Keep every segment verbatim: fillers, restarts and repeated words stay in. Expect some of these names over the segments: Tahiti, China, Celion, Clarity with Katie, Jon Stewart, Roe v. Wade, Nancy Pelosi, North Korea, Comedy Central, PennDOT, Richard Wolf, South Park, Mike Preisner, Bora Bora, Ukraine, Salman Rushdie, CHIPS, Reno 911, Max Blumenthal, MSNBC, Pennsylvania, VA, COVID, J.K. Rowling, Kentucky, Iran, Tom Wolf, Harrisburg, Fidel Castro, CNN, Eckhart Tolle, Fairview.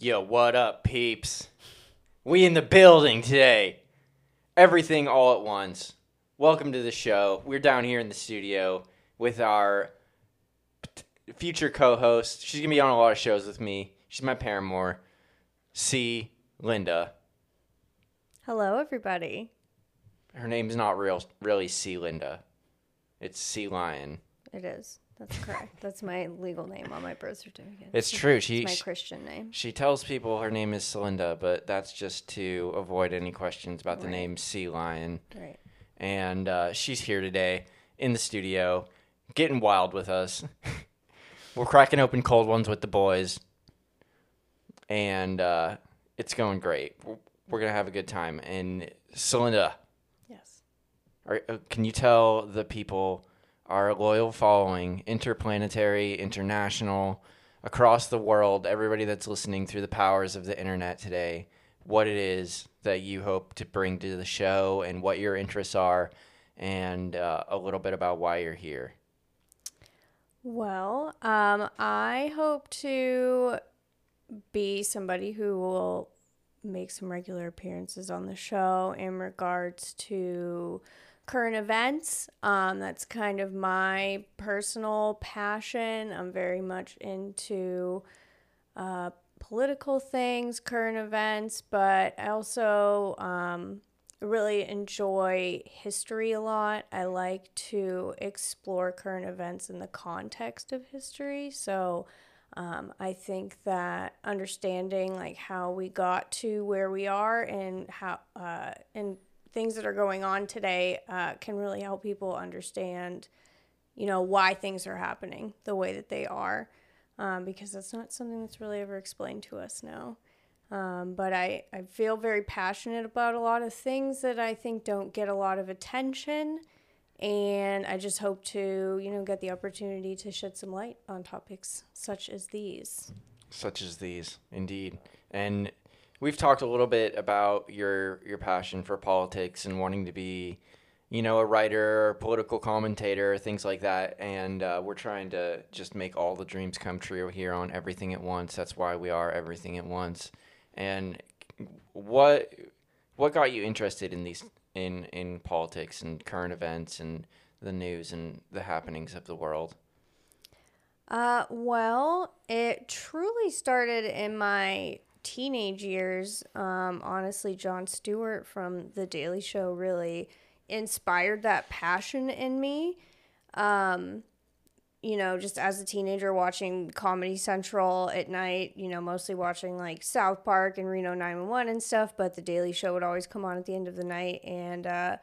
Yo, what up, peeps? We in the building today. Everything all at once. Welcome to the show. We're down here in the studio with our future co-host. She's going to be on a lot of shows with me. She's my paramour, Celinda. Hello, everybody. Her name's not real, really Celinda. It's Celion. It is. That's correct. That's my legal name on my birth certificate. It's true. She, it's my Christian name. She tells people her name is Celinda, but that's just to avoid any questions about right. the name Celion. Right. And uh, she's here today in the studio, getting wild with us. We're cracking open cold ones with the boys, and uh, it's going great. We're going to have a good time. And Celinda. Yes. Are, can you tell the people... our loyal following, interplanetary, international, across the world, everybody that's listening through the powers of the internet today, what it is that you hope to bring to the show and what your interests are, and uh, a little bit about why you're here. Well, um, I hope to be somebody who will make some regular appearances on the show in regards to... current events. Um, that's kind of my personal passion. I'm very much into uh, political things, current events, but I also um, really enjoy history a lot. I like to explore current events in the context of history. So um, I think that understanding like how we got to where we are and how uh, and things that are going on today uh, can really help people understand, you know, why things are happening the way that they are, um, because that's not something that's really ever explained to us now. Um, but I, I feel very passionate about a lot of things that I think don't get a lot of attention, and I just hope to, you know, get the opportunity to shed some light on topics such as these. Such as these, indeed. And... we've talked a little bit about your your passion for politics and wanting to be, you know, a writer, political commentator, things like that. And uh, we're trying to just make all the dreams come true here on Everything at Once. That's why we are Everything at Once. And what what got you interested in these in, in politics and current events and the news and the happenings of the world? Uh, well, it truly started in my teenage years. Um, honestly, Jon Stewart from The Daily Show really inspired that passion in me. Um, you know, just as a teenager watching Comedy Central at night, you know, mostly watching like South Park and Reno nine one one and stuff, but The Daily Show would always come on at the end of the night, and uh,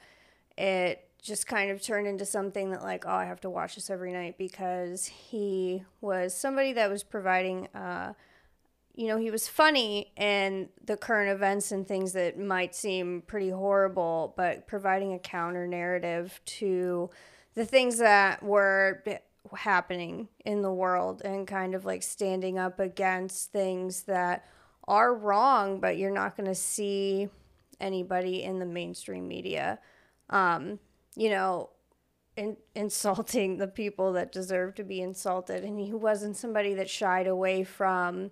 it just kind of turned into something that like, oh, I have to watch this every night, because he was somebody that was providing... Uh, you know, he was funny and the current events and things that might seem pretty horrible, but providing a counter narrative to the things that were happening in the world, and kind of like standing up against things that are wrong, but you're not going to see anybody in the mainstream media, um, you know, In, insulting the people that deserve to be insulted. And he wasn't somebody that shied away from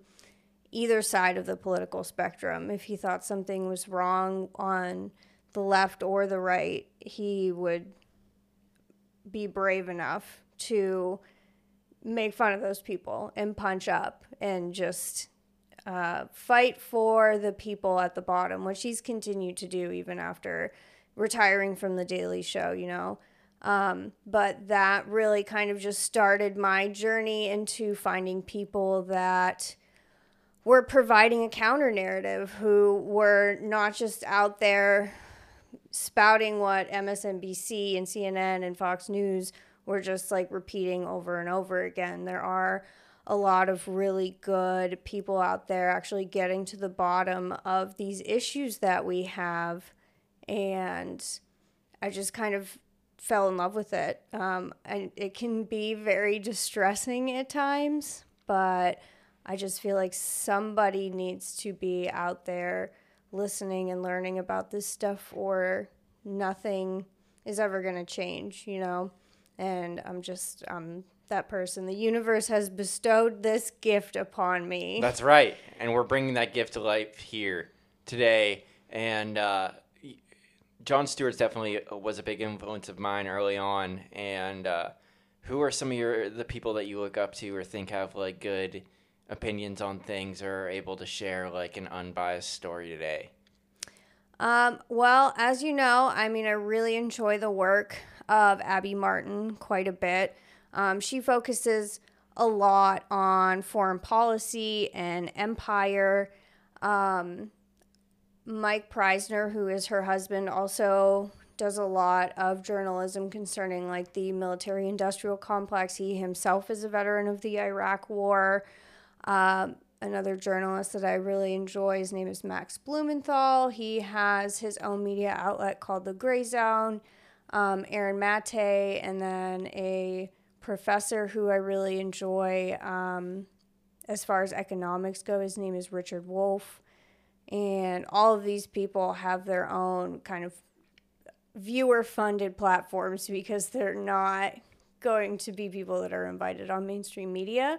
either side of the political spectrum. If he thought something was wrong on the left or the right, he would be brave enough to make fun of those people and punch up and just uh, fight for the people at the bottom, which he's continued to do even after retiring from The Daily Show, you know. Um, but that really kind of just started my journey into finding people that... we're providing a counter narrative, who were not just out there spouting what M S N B C and C N N and Fox News were just like repeating over and over again. There are a lot of really good people out there actually getting to the bottom of these issues that we have. And I just kind of fell in love with it. Um, and it can be very distressing at times, but I just feel like somebody needs to be out there listening and learning about this stuff, or nothing is ever going to change, you know? And I'm just, I'm that person. The universe has bestowed this gift upon me. That's right. And we're bringing that gift to life here today. And uh, Jon Stewart definitely was a big influence of mine early on. And uh, who are some of your the people that you look up to or think have like good opinions on things or are able to share like an unbiased story today? Um, well, as you know, I mean, I really enjoy the work of Abby Martin quite a bit. Um, she focuses a lot on foreign policy and empire. Um, Mike Preisner, who is her husband, also does a lot of journalism concerning like the military industrial complex. He himself is a veteran of the Iraq War. Um, another journalist that I really enjoy, his name is Max Blumenthal. He has his own media outlet called The Gray Zone. Um, Aaron Mate, and then a professor who I really enjoy um, as far as economics go. His name is Richard Wolf. And all of these people have their own kind of viewer-funded platforms because they're not going to be people that are invited on mainstream media,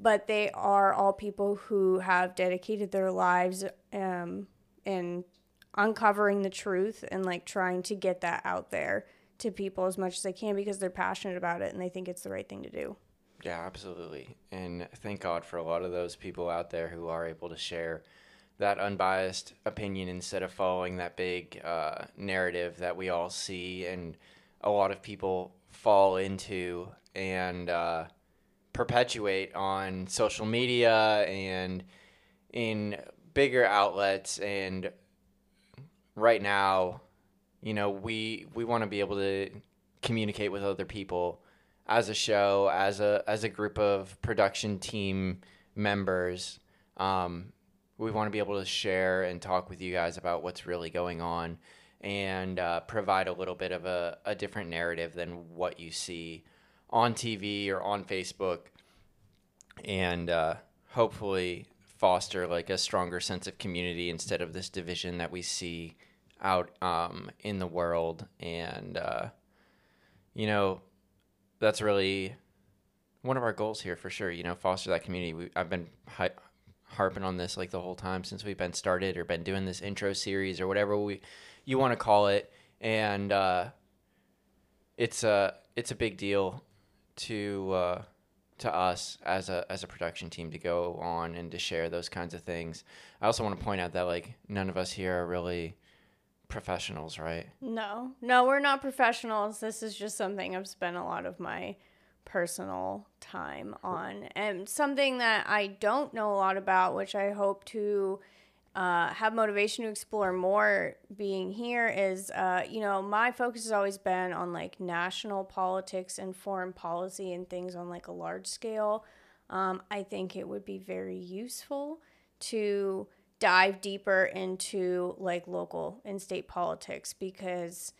but they are all people who have dedicated their lives um, and uncovering the truth and like trying to get that out there to people as much as they can because they're passionate about it and they think it's the right thing to do. Yeah, absolutely. And thank God for a lot of those people out there who are able to share that unbiased opinion instead of following that big uh, narrative that we all see and a lot of people fall into and uh, perpetuate on social media and in bigger outlets. And right now, you know, we we want to be able to communicate with other people as a show, as a as a group of production team members. Um, we want to be able to share and talk with you guys about what's really going on and uh, provide a little bit of a, a different narrative than what you see on T V or on Facebook and uh, hopefully foster like a stronger sense of community instead of this division that we see out um, in the world. And, uh, you know, that's really one of our goals here for sure, you know, foster that community. We, I've been hi- harping on this like the whole time since we've been started or been doing this intro series or whatever we you want to call it. And uh, it's a, it's a big deal to... Uh, to us as a as a production team to go on and to share those kinds of things. I also want to point out that like none of us here are really professionals, right? No. No, we're not professionals. This is just something I've spent a lot of my personal time on. And something that I don't know a lot about, which I hope to uh, have motivation to explore more being here is, uh, you know, my focus has always been on like national politics and foreign policy and things on like a large scale. Um, I think it would be very useful to dive deeper into like local and state politics because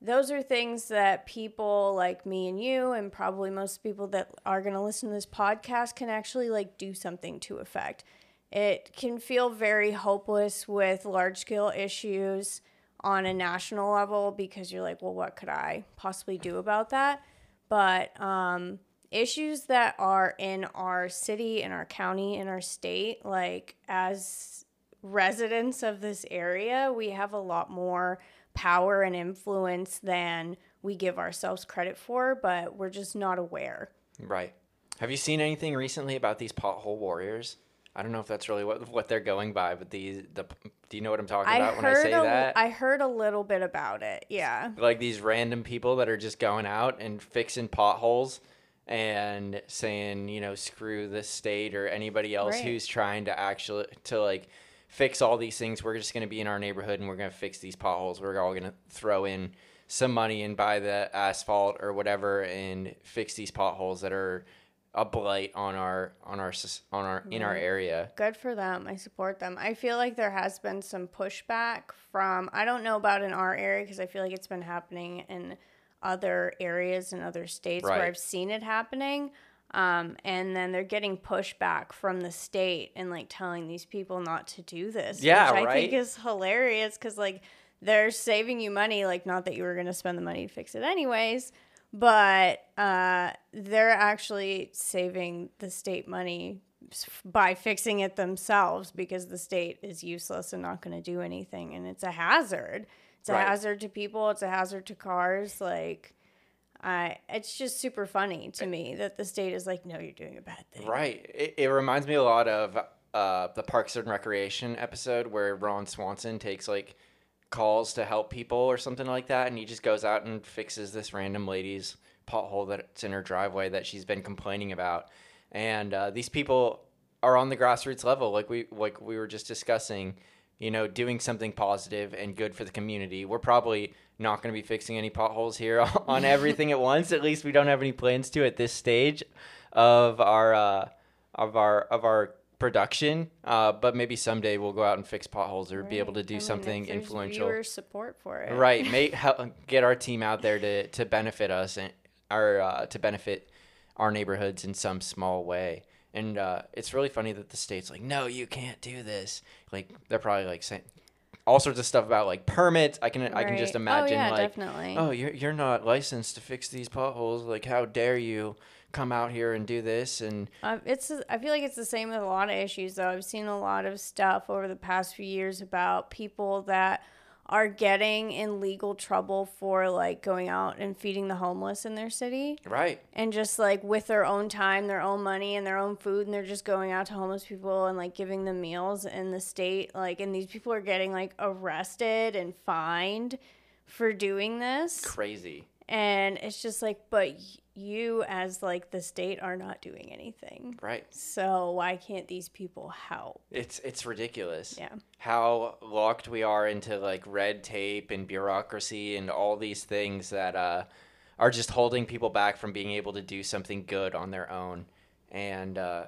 those are things that people like me and you and probably most people that are going to listen to this podcast can actually like do something to affect. It can feel very hopeless with large-scale issues on a national level because you're like, well, what could I possibly do about that? But um, issues that are in our city, in our county, in our state, like as residents of this area, we have a lot more power and influence than we give ourselves credit for, but we're just not aware. Right. Have you seen anything recently about these pothole warriors? I don't know if that's really what what they're going by, but these the do you know what I'm talking about I when I say a, that? I heard a little bit about it, yeah. Like these random people that are just going out and fixing potholes and saying, you know, screw this state or anybody else right. who's trying to actually to like fix all these things. We're just going to be in our neighborhood and we're going to fix these potholes. We're all going to throw in some money and buy the asphalt or whatever and fix these potholes that are a blight on our on our on our in our area. Good for them. I support them. I feel like there has been some pushback from I don't know about in our area because I feel like it's been happening in other areas and other states right. where I've seen it happening. Um, and then they're getting pushback from the state and like telling these people not to do this. Yeah, which I right? think is hilarious because like they're saving you money. Like not that you were going to spend the money to fix it anyways. But uh, they're actually saving the state money by fixing it themselves, because the state is useless and not going to do anything. And it's a hazard. It's a right. hazard to people. It's a hazard to cars. Like, I, it's just super funny to me that the state is like, no, you're doing a bad thing. Right. It, it reminds me a lot of uh, the Parks and Recreation episode where Ron Swanson takes, like, calls to help people or something like that, and he just goes out and fixes this random lady's pothole that's in her driveway that she's been complaining about. And uh, these people are on the grassroots level, like we like we were just discussing, you know, doing something positive and good for the community. We're probably not going to be fixing any potholes here on Everything at Once. At least we don't have any plans to at this stage of our uh, of our of our production, uh, but maybe someday we'll go out and fix potholes or right. be able to do I mean, something if influential. Viewer support for it, right? May, help, get our team out there to to benefit us and our uh, to benefit our neighborhoods in some small way. And uh, it's really funny that the state's like, no, you can't do this. Like they're probably like saying all sorts of stuff about like permits. I can right. I can just imagine oh, yeah, like, definitely. oh, you're you're not licensed to fix these potholes. Like how dare you come out here and do this? And um, it's I feel like it's the same with a lot of issues, though. I've seen a lot of stuff over the past few years about people that are getting in legal trouble for, like, going out and feeding the homeless in their city. Right. And just, like, with their own time, their own money, and their own food, and they're just going out to homeless people and, like, giving them meals in the state. Like, and these people are getting, like, arrested and fined for doing this. Crazy. And it's just like, but you as, like, the state are not doing anything. Right. So why can't these people help? It's it's ridiculous. Yeah. How locked we are into, like, red tape and bureaucracy and all these things that uh, are just holding people back from being able to do something good on their own. And uh,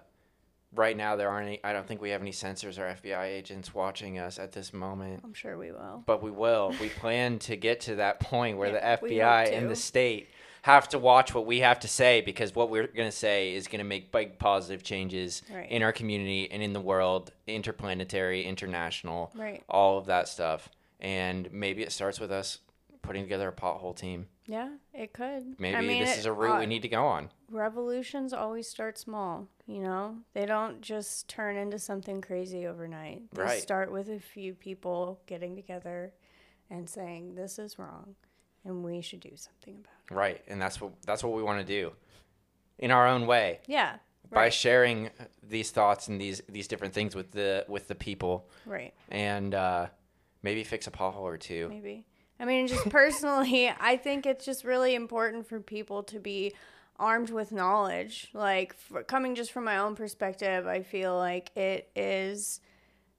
right now there aren't any – I don't think we have any censors or F B I agents watching us at this moment. I'm sure we will. But we will. We plan to get to that point where yeah, the F B I and the state – have to watch what we have to say, because what we're going to say is going to make big positive changes right. in our community and in the world, interplanetary, international, right. all of that stuff. And maybe it starts with us putting together a pothole team. Yeah, it could. Maybe I mean, this it, is a route uh, we need to go on. Revolutions always start small, you know? They don't just turn into something crazy overnight. They right. start with a few people getting together and saying, this is wrong. And we should do something about it. Right. And that's what that's what we want to do in our own way. Yeah. By right. sharing these thoughts and these these different things with the with the people. Right. And uh, maybe fix a pothole or two. Maybe. I mean, just personally, I think it's just really important for people to be armed with knowledge. Like, for, coming just from my own perspective, I feel like it is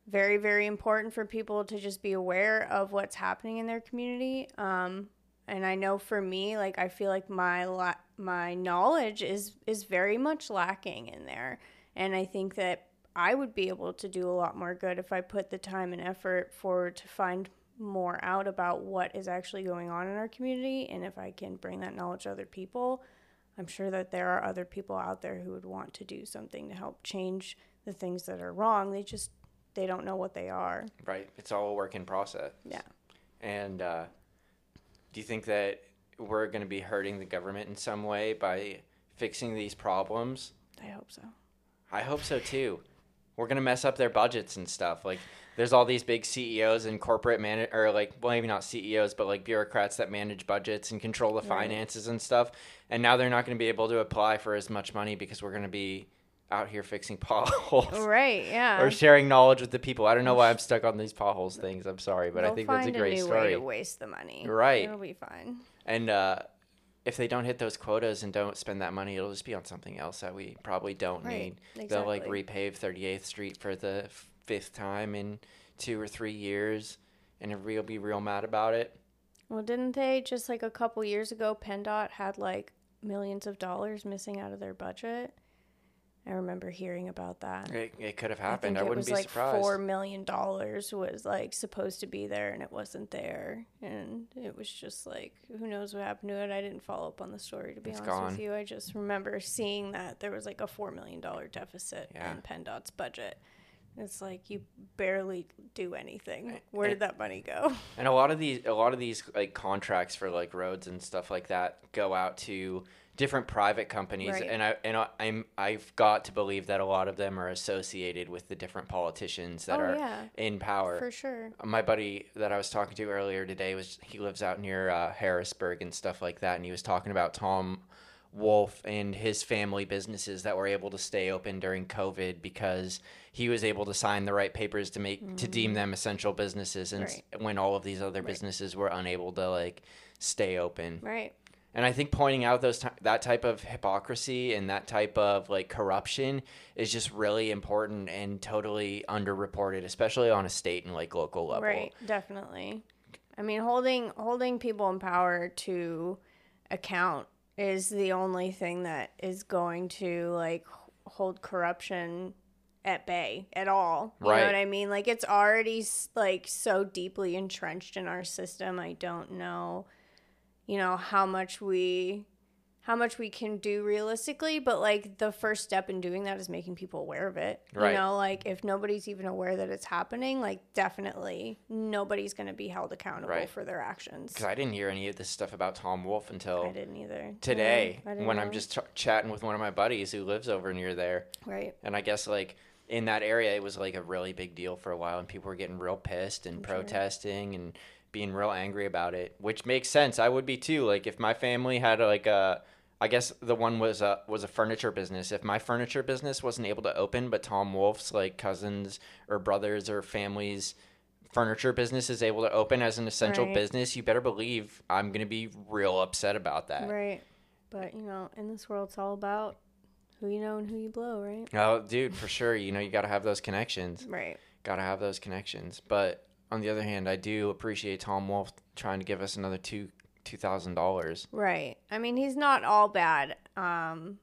very, very important for people to just be aware of what's happening in their community. Um And I know for me, like, I feel like my la- my knowledge is, is very much lacking in there. And I think that I would be able to do a lot more good if I put the time and effort forward to find more out about what is actually going on in our community. And if I can bring that knowledge to other people, I'm sure that there are other people out there who would want to do something to help change the things that are wrong. They just, they don't know what they are. Right. It's all a work in process. Yeah. And, uh, do you think that we're going to be hurting the government in some way by fixing these problems? I hope so. I hope so, too. We're going to mess up their budgets and stuff. Like, there's all these big C E Os and corporate man, or, like, well, maybe not C E Os, but, like, bureaucrats that manage budgets and control the right. finances and stuff. And now they're not going to be able to apply for as much money because we're going to be out here fixing potholes. Right, yeah. Or sharing knowledge with the people. I don't know why I'm stuck on these potholes things. I'm sorry, but They'll I think that's a great story. Find a new way to waste the money. Right. It'll be fine. And uh, if they don't hit those quotas and don't spend that money, it'll just be on something else that we probably don't right. need. Exactly. They'll, like, repave thirty-eighth street for the fifth time in two or three years, and everybody will be real mad about it. Well, didn't they just, like, a couple years ago, PennDOT had, like, millions of dollars missing out of their budget? I remember hearing about that. It, it could have happened. I, I wouldn't be like surprised. It was like four million dollars was like supposed to be there, and it wasn't there. And it was just like, who knows what happened to it? I didn't follow up on the story, to be it's honest gone. with you. I just remember seeing that there was like a four million dollars deficit yeah. in PennDOT's budget. It's like you barely do anything. Where did that money go? And a lot of these, a lot of these like contracts for like roads and stuff like that go out to different private companies, right. and I and I, I'm I've got to believe that a lot of them are associated with the different politicians that oh, are yeah. in power. For sure. My buddy that I was talking to earlier today was he lives out near uh, Harrisburg and stuff like that, and he was talking about Tom Wolf and his family businesses that were able to stay open during COVID because he was able to sign the right papers to make mm-hmm. to deem them essential businesses, and right. when all of these other right. businesses were unable to like stay open. Right. And I think pointing out those t- that type of hypocrisy and that type of like corruption is just really important and totally underreported, especially on a state and like local level. Right, definitely. I mean, holding holding people in power to account is the only thing that is going to, like, hold corruption at bay at all. You right. know what I mean? Like, it's already, like, so deeply entrenched in our system. I don't know, you know, how much we how much we can do realistically, but, like, the first step in doing that is making people aware of it. Right. You know, like, if nobody's even aware that it's happening, like, definitely nobody's going to be held accountable right. for their actions. Because I didn't hear any of this stuff about Tom Wolf until... I didn't either. Today, I didn't when know. I'm just t- chatting with one of my buddies who lives over near there. Right. And I guess, like, in that area, it was, like, a really big deal for a while, and people were getting real pissed and I'm protesting sure. and being real angry about it, which makes sense. I would be, too. Like, if my family had, like, a... I guess the one was a was a furniture business. If my furniture business wasn't able to open, but Tom Wolf's like cousins or brothers or family's furniture business is able to open as an essential right. business, you better believe I'm gonna be real upset about that. Right, but you know, in this world, it's all about who you know and who you blow, right? Oh, dude, for sure. You know, you gotta have those connections. Right. Gotta have those connections. But on the other hand, I do appreciate Tom Wolf trying to give us another two. two thousand dollars right I mean, he's not all bad, um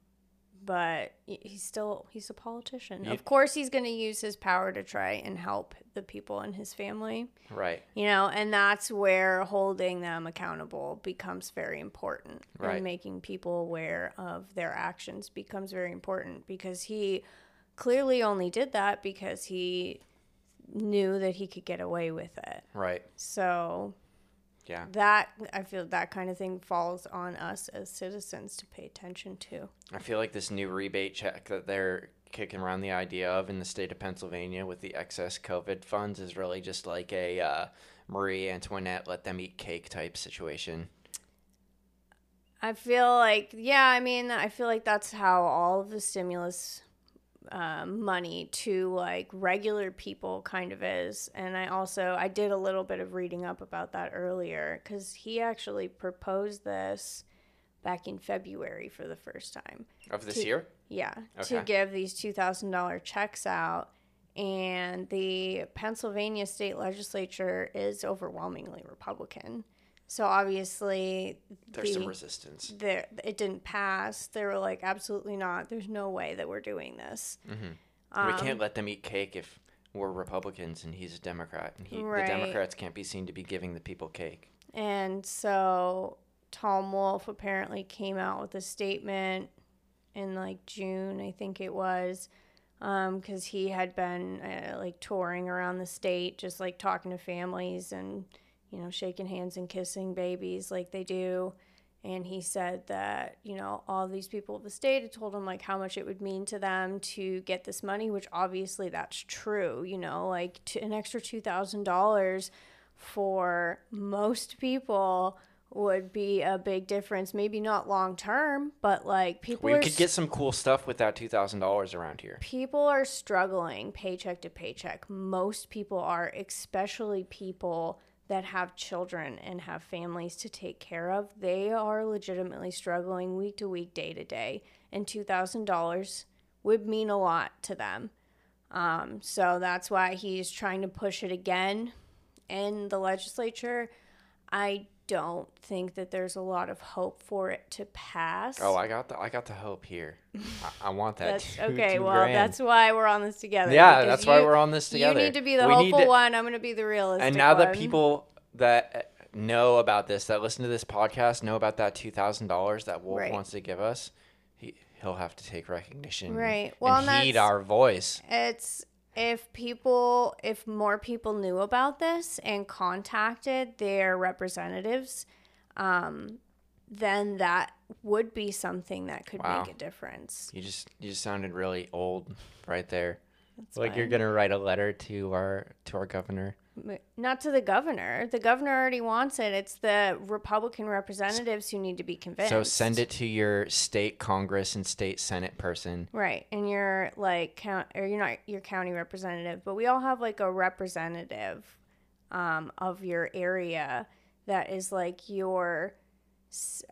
but he's still he's a politician. Yep. Of course he's going to use his power to try and help the people in his family, right you know and that's where holding them accountable becomes very important, right and making people aware of their actions becomes very important, because he clearly only did that because he knew that he could get away with it. right so Yeah. That, I feel that kind of thing falls on us as citizens to pay attention to. I feel like this new rebate check that they're kicking around the idea of in the state of Pennsylvania with the excess COVID funds is really just like a uh, Marie Antoinette, let them eat cake type situation. I feel like, yeah, I mean, I feel like that's how all of the stimulus Um, money to like regular people kind of is. And I also I did a little bit of reading up about that earlier, because he actually proposed this back in February for the first time of this to, year yeah okay. to give these two thousand dollars checks out, and the Pennsylvania state legislature is overwhelmingly Republican. So obviously there's the, some resistance. There, it didn't pass. They were like, absolutely not. There's no way that we're doing this. Mm-hmm. Um, we can't let them eat cake if we're Republicans and he's a Democrat, and he, right. the Democrats can't be seen to be giving the people cake. And so Tom Wolf apparently came out with a statement in like June, I think it was, because um, he had been uh, like touring around the state, just like talking to families and, you know, shaking hands and kissing babies like they do. And he said that, you know, all these people of the state had told him, like, how much it would mean to them to get this money, which obviously that's true, you know, like to, an extra two thousand dollars for most people would be a big difference. Maybe not long term, but like people we are could get some cool stuff with that two thousand dollars around here. People are struggling paycheck to paycheck. Most people are, especially people that have children and have families to take care of. They are legitimately struggling week to week, day to day, and two thousand dollars would mean a lot to them. Um, so that's why he's trying to push it again in the legislature. I don't think that there's a lot of hope for it to pass. Oh, I got the I got the hope here. I, I want that. that's, two, okay, two well, grand. That's why we're on this together. Yeah, that's you, why we're on this together. You need to be the we hopeful to, one. I'm going to be the realistic one. And now one. that people that know about this, that listen to this podcast, know about that two thousand dollars that Wolf right. wants to give us, he, he'll have to take recognition right. well, and heed our voice. It's If people, if more people knew about this and contacted their representatives, um, then that would be something that could wow. make a difference. You just you just sounded really old right there. That's like fine. You're gonna write a letter to our to our governor. Not to the governor. The governor already wants it. It's the Republican representatives who need to be convinced. So send it to your state Congress and state Senate person. Right. And your like count, or you're not your county representative, but we all have like a representative um, of your area that is like your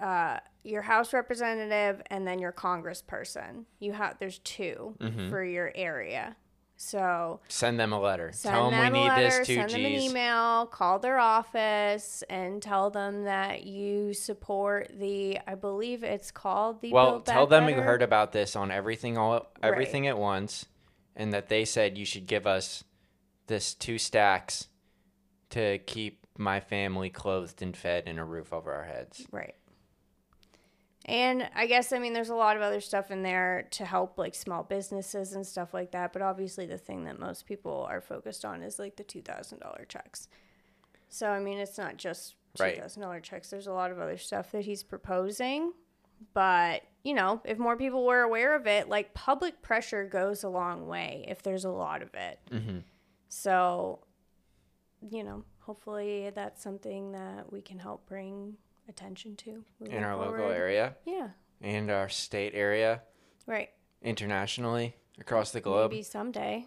uh, your House representative and then your Congressperson. You have there's two mm-hmm. for your area. So send them a letter. Send tell them, them we need letter, this too. Send G's. Them an email. Call their office and tell them that you support the. I believe it's called the. Well, Build Back tell them Better. You heard about this on everything all everything right. at once, and that they said you should give us this two stacks to keep my family clothed and fed and a roof over our heads. Right. And I guess, I mean, there's a lot of other stuff in there to help, like, small businesses and stuff like that. But obviously the thing that most people are focused on is, like, the two thousand dollars checks. So, I mean, it's not just two thousand dollars right. checks. There's a lot of other stuff that he's proposing. But, you know, if more people were aware of it, like, public pressure goes a long way if there's a lot of it. Mm-hmm. So, you know, hopefully that's something that we can help bring attention to in our forward. Local area, yeah, and our state area, right, internationally, across the globe, maybe someday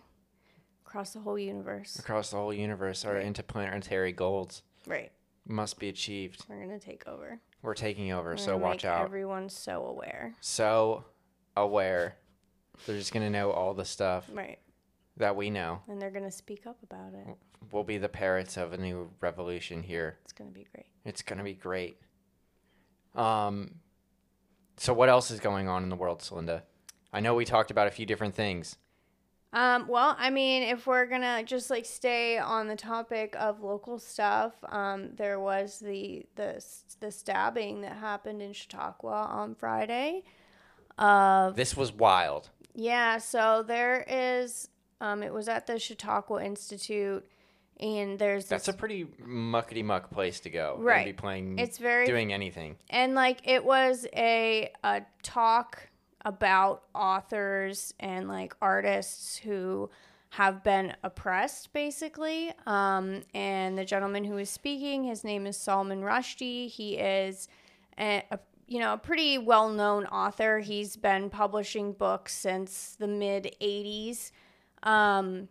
across the whole universe across the whole universe right. Our interplanetary goals right must be achieved. We're gonna take over. We're taking over. We're so watch out. Everyone's so aware so aware they're just gonna know all the stuff right that we know, and they're gonna speak up about it. We'll be the parrots of a new revolution here. It's gonna be great. It's gonna be great. Um, so what else is going on in the world, Celinda? I know we talked about a few different things. Um, well, I mean, if we're gonna just like stay on the topic of local stuff, um, there was the the the stabbing that happened in Chautauqua on Friday. Of this was wild. Yeah. So there is. Um, it was at the Chautauqua Institute. And there's that's this, a pretty muckety muck place to go, right? And be playing, it's very doing anything, and like it was a a talk about authors and like artists who have been oppressed, basically. Um, and the gentleman who is speaking, his name is Salman Rushdie. He is a, a you know a pretty well known author. He's been publishing books since the mid eighties. Um,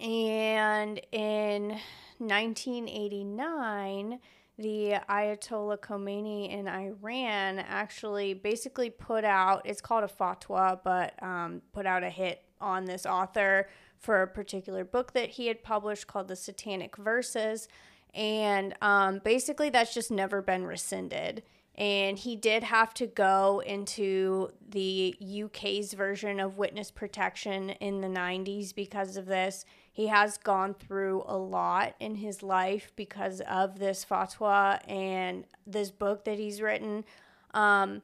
And in nineteen eighty-nine, the Ayatollah Khomeini in Iran actually basically put out, it's called a fatwa, but um, put out a hit on this author for a particular book that he had published called The Satanic Verses. And um, basically that's just never been rescinded. And he did have to go into the U K's version of witness protection in the nineties because of this. He has gone through a lot in his life because of this fatwa and this book that he's written. Um,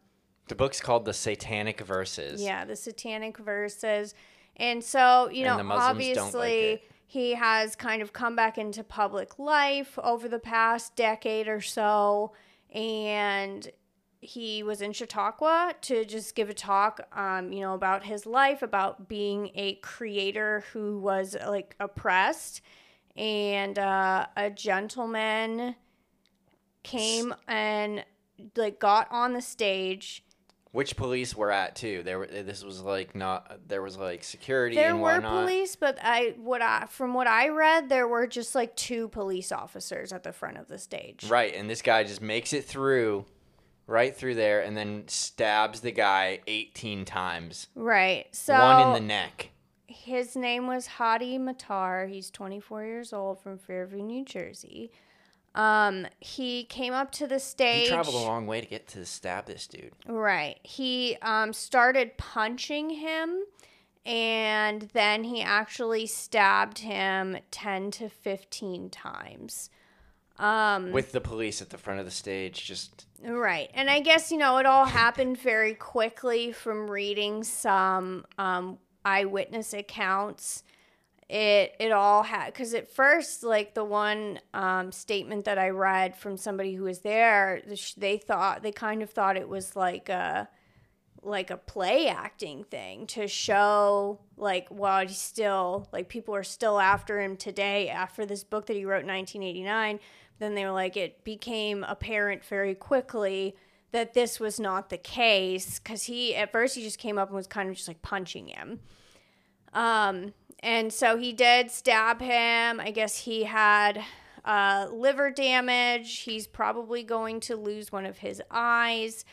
the book's called The Satanic Verses. Yeah, The Satanic Verses. And so, you know, obviously he has kind of come back into public life over the past decade or so. And he was in Chautauqua to just give a talk, um, you know, about his life, about being a creator who was, like, oppressed. And uh, a gentleman came and, like, got on the stage. Which police were at, too. There were, this was, like, not, there was, like, security and whatnot. There were police, but I, what I, from what I read, there were just, like, two police officers at the front of the stage. Right, and this guy just makes it through, right through there, and then stabs the guy eighteen times. Right, so. One in the neck. His name was Hadi Matar. He's twenty-four years old from Fairview, New Jersey. Um, he came up to the stage. He traveled a long way to get to stab this dude. Right. He, um, started punching him, and then he actually stabbed him ten to fifteen times. Um, with the police at the front of the stage, just. Right. And I guess, you know, it all happened very quickly from reading some, um, eyewitness accounts. it it all had, because at first, like the one um, statement that I read from somebody who was there, they thought they kind of thought it was like a like a play acting thing to show, like, well, he's still, like, people are still after him today after this book that he wrote in nineteen eighty-nine. Then they were like, it became apparent very quickly that this was not the case, because he at first he just came up and was kind of just like punching him. Um, and so he did stab him. I guess he had uh, liver damage. He's probably going to lose one of his eyes.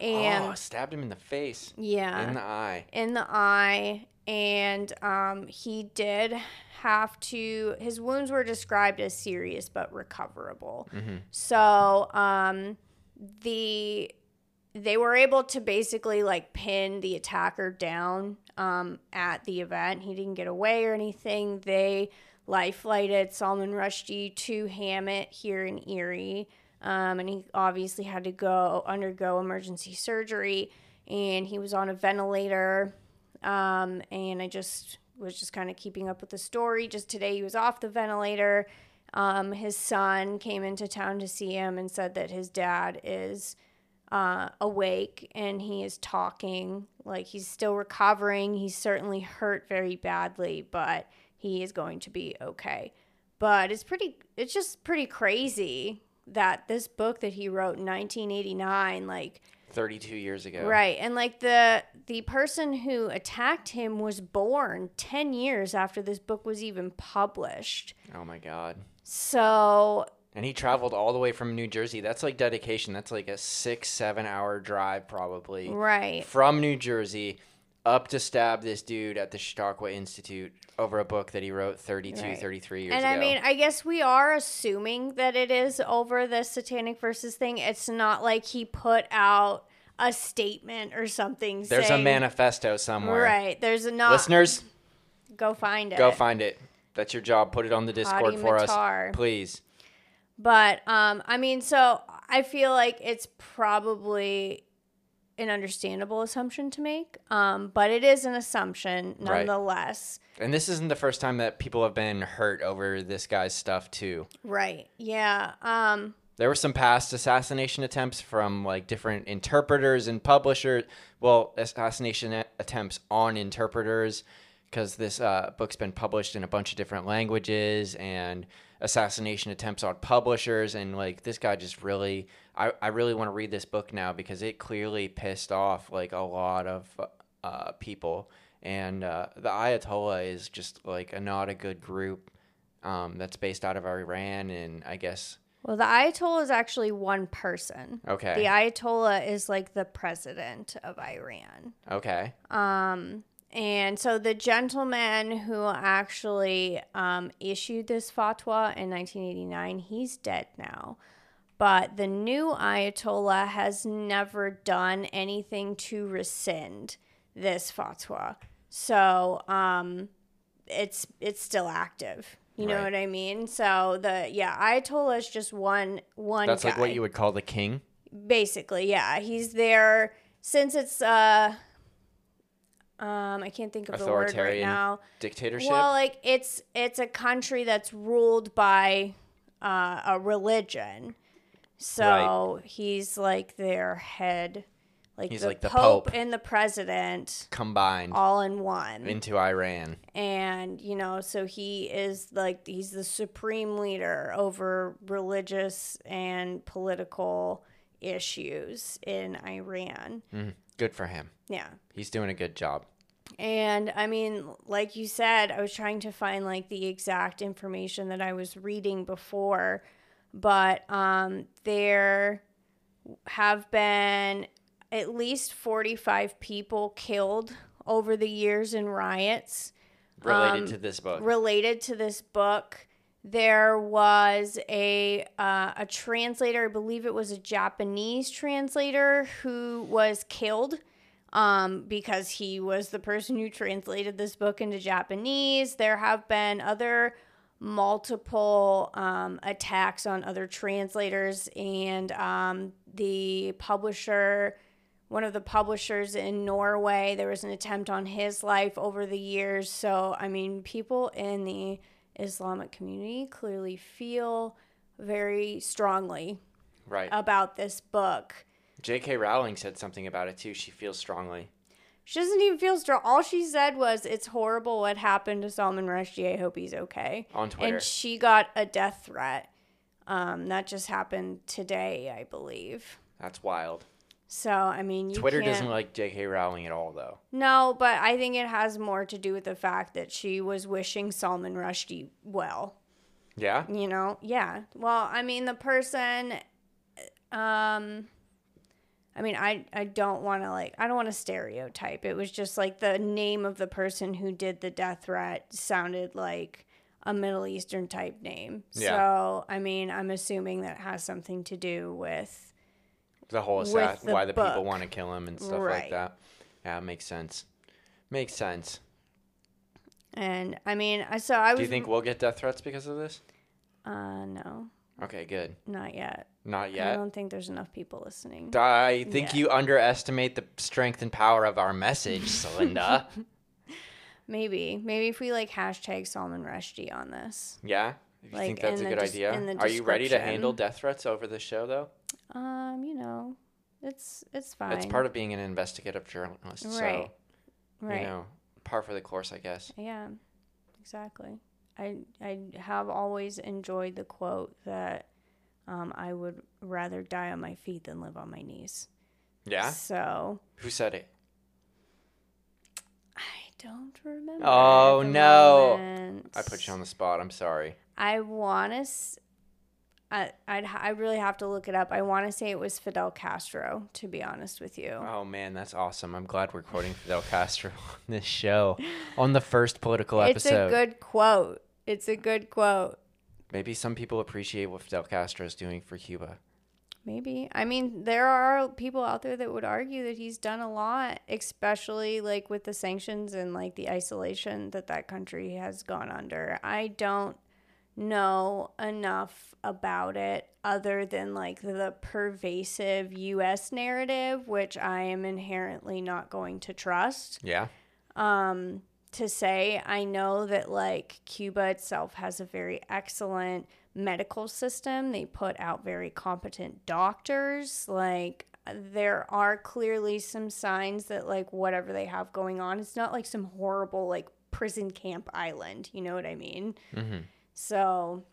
And oh, stabbed him in the face. Yeah. In the eye. In the eye. And um, he did have to, his wounds were described as serious but recoverable. Mm-hmm. So um, the... they were able to basically, like, pin the attacker down um, at the event. He didn't get away or anything. They life-flighted Salman Rushdie to Hammett here in Erie, um, and he obviously had to go undergo emergency surgery, and he was on a ventilator, um, and I just was just kind of keeping up with the story. Just today he was off the ventilator. Um, his son came into town to see him and said that his dad is... Uh, awake, and he is talking. Like, he's still recovering. He's certainly hurt very badly, but he is going to be okay. But it's pretty, it's just pretty crazy that this book that he wrote in nineteen eighty-nine, like thirty-two years ago, right? And like the the person who attacked him was born ten years after this book was even published. Oh my God! So. And he traveled all the way from New Jersey. That's like dedication. That's like a six, seven-hour drive probably. Right. From New Jersey up to stab this dude at the Chautauqua Institute over a book that he wrote thirty-two, right. thirty-three years and ago. And I mean, I guess we are assuming that it is over the Satanic Verses thing. It's not like he put out a statement or something. There's saying, a manifesto somewhere. Right. There's a not. Listeners. Go find it. Go find it. That's your job. Put it on the Discord Hadi for Matar. Us. Please. But, um, I mean, so I feel like it's probably an understandable assumption to make, um, but it is an assumption nonetheless. Right. And this isn't the first time that people have been hurt over this guy's stuff, too. Right, yeah. Um, there were some past assassination attempts from, like, different interpreters and publishers. Well, assassination attempts on interpreters, because this uh, book's been published in a bunch of different languages, and... assassination attempts on publishers, and like this guy just really I, I really want to read this book now because it clearly pissed off like a lot of uh, people, and uh, the Ayatollah is just like a not a good group um, that's based out of Iran, and I guess well the Ayatollah is actually one person. Okay. The Ayatollah is like the president of Iran. Okay. Um And so the gentleman who actually um, issued this fatwa in nineteen eighty-nine, he's dead now. But the new Ayatollah has never done anything to rescind this fatwa. So um, it's it's still active. You right. know what I mean? So the yeah, Ayatollah is just one one That's guy. Like what you would call the king? Basically, yeah. He's there since it's... uh. Um, I can't think of the word right now. Dictatorship? Well, like it's it's a country that's ruled by uh, a religion. So right. he's like their head, like, he's the, like the Pope, Pope and the president combined all in one into Iran. And, you know, so he is like he's the supreme leader over religious and political issues in Iran. Mm-hmm. Good for him. Yeah. He's doing a good job. And, I mean, like you said, I was trying to find, like, the exact information that I was reading before, but um, there have been at least forty-five people killed over the years in riots. Related um, to this book. Related to this book. There was a uh, a translator, I believe it was a Japanese translator, who was killed um, because he was the person who translated this book into Japanese. There have been other multiple um, attacks on other translators, and um, the publisher one of the publishers in Norway. There was an attempt on his life over the years. So, I mean, people in the Islamic community clearly feel very strongly right about this book. J K. Rowling said something about it, too. She feels strongly. She doesn't even feel strong. All she said was, it's horrible what happened to Salman Rushdie. I hope he's okay. On Twitter. And she got a death threat. Um, that just happened today, I believe. That's wild. So, I mean, you Twitter can't... doesn't like J K. Rowling at all, though. No, but I think it has more to do with the fact that she was wishing Salman Rushdie well. Yeah? You know? Yeah. Well, I mean, the person... Um... I mean, I, I don't want to, like, I don't want to stereotype. It was just, like, the name of the person who did the death threat sounded like a Middle Eastern-type name. Yeah. So, I mean, I'm assuming that has something to do with the whole assassin, why the people want to kill him and stuff like that. Yeah, it makes sense. Makes sense. And, I mean, so I was... Do you think we'll get death threats because of this? Uh, no. Okay, good. Not yet. Not yet. I don't think there's enough people listening. I think yet. You underestimate the strength and power of our message, Celinda. Maybe. Maybe if we like hashtag Salman Rushdie on this. Yeah? You like, think that's a good des- idea? Are you ready to handle death threats over the show, though? Um, you know, it's it's fine. It's part of being an investigative journalist. Right. So, right. You know, par for the course, I guess. Yeah, exactly. I I have always enjoyed the quote that um, I would rather die on my feet than live on my knees. Yeah? So. Who said it? I don't remember. Oh, no. Moment. I put you on the spot. I'm sorry. I want to, I I'd, I really have to look it up. I want to say it was Fidel Castro, to be honest with you. Oh, man, that's awesome. I'm glad we're quoting Fidel Castro on this show, on the first political episode. It's a good quote. It's a good quote. Maybe some people appreciate what Fidel Castro is doing for Cuba. Maybe. I mean, there are people out there that would argue that he's done a lot, especially like with the sanctions and like the isolation that that country has gone under. I don't know enough about it other than like the pervasive U S narrative, which I am inherently not going to trust. Yeah. Um. To say, I know that like Cuba itself has a very excellent medical system. They put out very competent doctors. Like there are clearly some signs that like whatever they have going on, it's not like some horrible like prison camp island. You know what I mean? Mm-hmm. So,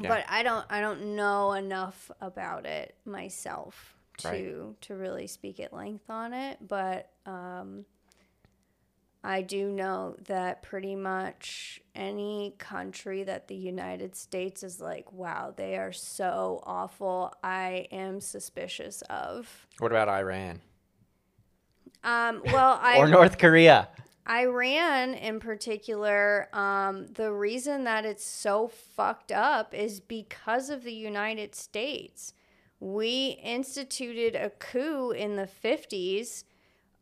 yeah. But I don't, I don't know enough about it myself to right. to really speak at length on it. But um, I do know that pretty much any country that the United States is like, wow, they are so awful, I am suspicious of. What about Iran? Um, well, I or North Korea. Iran in particular, um, the reason that it's so fucked up is because of the United States. We instituted a coup in the fifties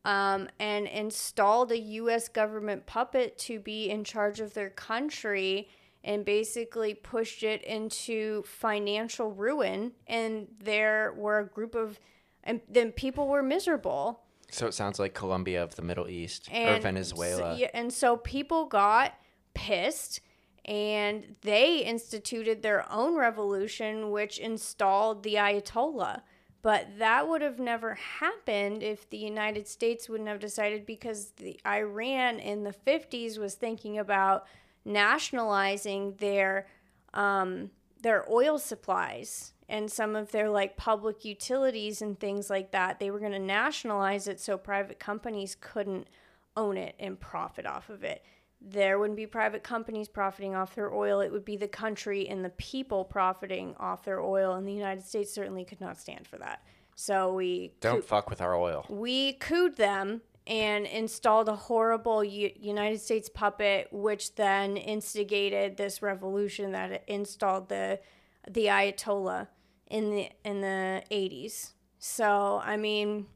um, and installed a U S government puppet to be in charge of their country and basically pushed it into financial ruin. And there were a group of, and then people were miserable. So it sounds like Colombia of the Middle East and or Venezuela. So, yeah, and so people got pissed and they instituted their own revolution, which installed the Ayatollah. But that would have never happened if the United States wouldn't have decided, because the Iran in the fifties was thinking about nationalizing their um, their oil supplies and some of their like public utilities and things like that. They were going to nationalize it so private companies couldn't own it and profit off of it. There wouldn't be private companies profiting off their oil. It would be the country and the people profiting off their oil, and the United States certainly could not stand for that. So we... Don't coo- fuck with our oil. We cooed them and installed a horrible U- United States puppet, which then instigated this revolution that installed the the Ayatollah in the in the eighties. So, I mean,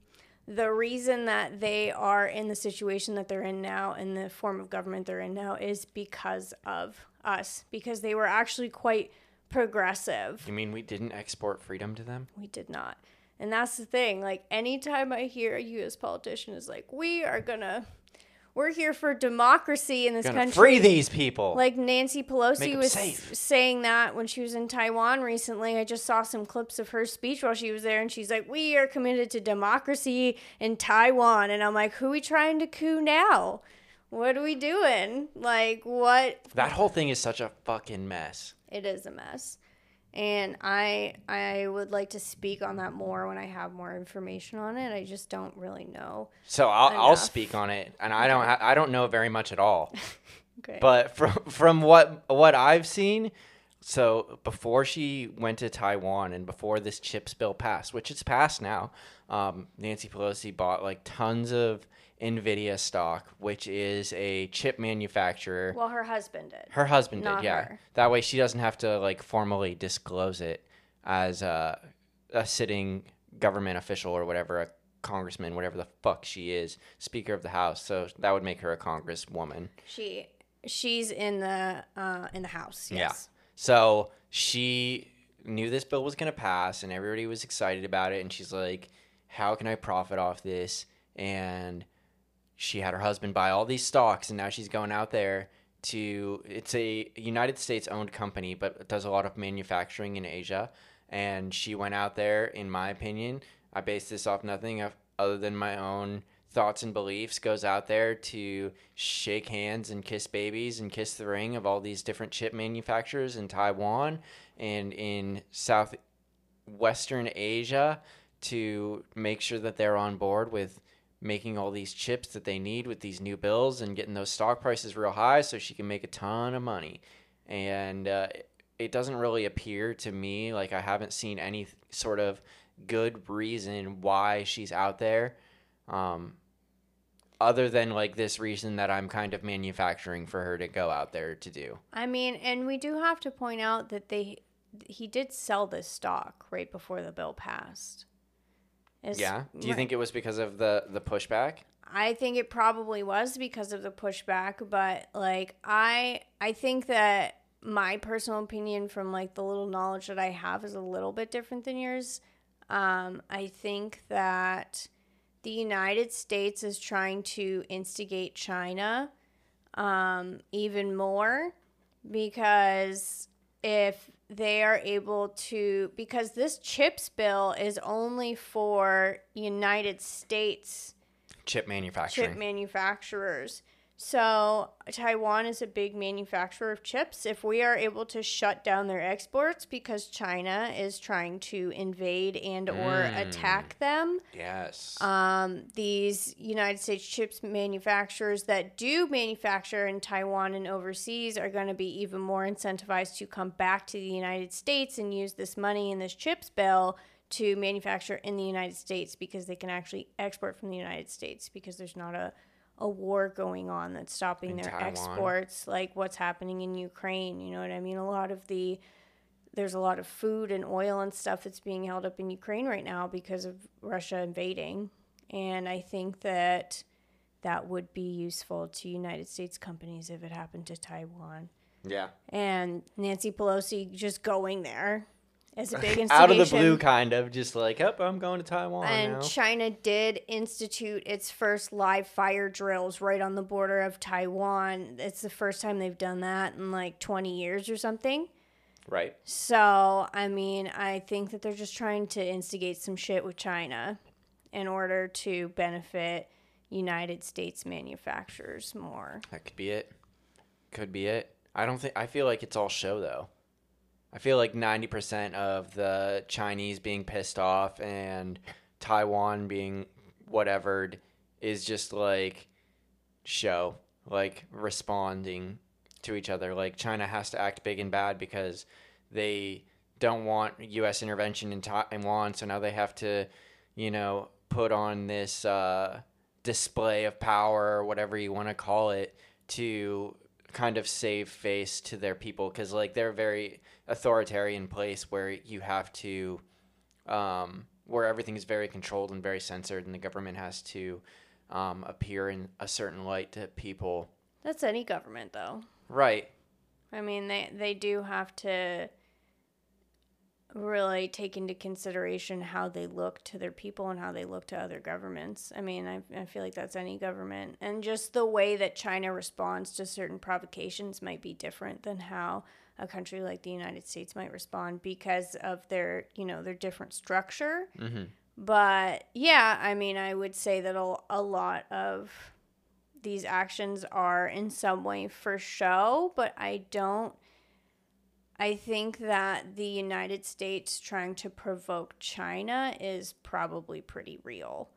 the reason that they are in the situation that they're in now, in the form of government they're in now, is because of us, because they were actually quite progressive. You mean we didn't export freedom to them? We did not. And that's the thing. Like, anytime I hear a U S politician is like, we are going to, we're here for democracy in this gonna country. Free these people. Like, Nancy Pelosi was safe. saying that when she was in Taiwan recently. I just saw some clips of her speech while she was there, and she's like, we are committed to democracy in Taiwan. And I'm like, who are we trying to coup now? What are we doing? Like, what? That whole thing is such a fucking mess. It is a mess. And I I would like to speak on that more when I have more information on it. I just don't really know. So I'll enough. I'll speak on it, and I don't ha- I don't know very much at all. Okay. But from from what what I've seen, so before she went to Taiwan and before this CHIPS bill passed, which it's passed now, um, Nancy Pelosi bought like tons of NVIDIA stock, which is a chip manufacturer. Well, her husband did. Her husband did, yeah. Her. That way she doesn't have to like formally disclose it as a, a sitting government official or whatever, a congressman, whatever the fuck she is, Speaker of the House. So that would make her a congresswoman. She she's in the uh, in the House. Yes. Yeah. So she knew this bill was gonna pass, and everybody was excited about it. And she's like, "How can I profit off this?" And she had her husband buy all these stocks, and now she's going out there to, it's a United States owned company, but it does a lot of manufacturing in Asia. And she went out there, in my opinion, I base this off nothing other than my own thoughts and beliefs, goes out there to shake hands and kiss babies and kiss the ring of all these different chip manufacturers in Taiwan and in Southwestern Asia to make sure that they're on board with making all these chips that they need with these new bills and getting those stock prices real high so she can make a ton of money. And uh, it doesn't really appear to me, like I haven't seen any sort of good reason why she's out there um, other than like this reason that I'm kind of manufacturing for her to go out there to do. I mean, and we do have to point out that they he did sell this stock right before the bill passed. Is, yeah. Do you right. think it was because of the, the pushback? I think it probably was because of the pushback, but like I I think that my personal opinion from like the little knowledge that I have is a little bit different than yours. Um, I think that the United States is trying to instigate China um, even more because if they are able to, because this CHIPS bill is only for United States chip manufacturing. Chip manufacturers. So Taiwan is a big manufacturer of chips. If we are able to shut down their exports because China is trying to invade and or mm. attack them, yes, um, these United States chips manufacturers that do manufacture in Taiwan and overseas are going to be even more incentivized to come back to the United States and use this money in this CHIPS bill to manufacture in the United States because they can actually export from the United States because there's not a a war going on that's stopping in their Taiwan. exports, like what's happening in Ukraine. You know what I mean? A lot of the, there's a lot of food and oil and stuff that's being held up in Ukraine right now because of Russia invading. And I think that that would be useful to United States companies if it happened to Taiwan. Yeah. And Nancy Pelosi just going there as a big institution. Out of the blue, kind of, just like, oh, I'm going to Taiwan And now. China did institute its first live fire drills right on the border of Taiwan. It's the first time they've done that in like twenty years or something. Right. So, I mean, I think that they're just trying to instigate some shit with China in order to benefit United States manufacturers more. That could be it. Could be it. I don't think, I feel like it's all show, though. I feel like ninety percent of the Chinese being pissed off and Taiwan being whatevered is just like show, like responding to each other. Like China has to act big and bad because they don't want U S intervention in Taiwan. So now they have to, you know, put on this uh, display of power or whatever you want to call it to kind of save face to their people because like they're a very authoritarian place where you have to um where everything is very controlled and very censored and the government has to um appear in a certain light to people. That's any government though, right? I mean they they do have to really take into consideration how they look to their people and how they look to other governments. I mean, I, I feel like that's any government. And just the way that China responds to certain provocations might be different than how a country like the United States might respond because of their, you know, their different structure. Mm-hmm. But, yeah, I mean, I would say that a, a lot of these actions are in some way for show, but I don't I think that the United States trying to provoke China is probably pretty real.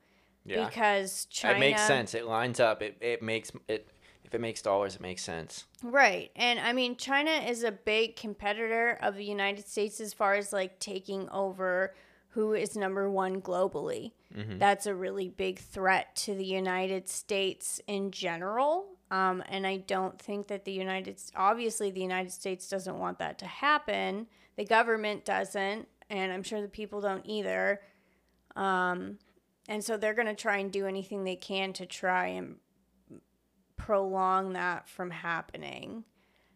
Yeah. Because China... It makes sense. It lines up. It it makes... it If it makes dollars, it makes sense. Right. And, I mean, China is a big competitor of the United States as far as, like, taking over who is number one globally. Mm-hmm. That's a really big threat to the United States in general. Um, and I don't think that the United – obviously the United States doesn't want that to happen. The government doesn't, and I'm sure the people don't either. Um, and so they're going to try and do anything they can to try and prolong that from happening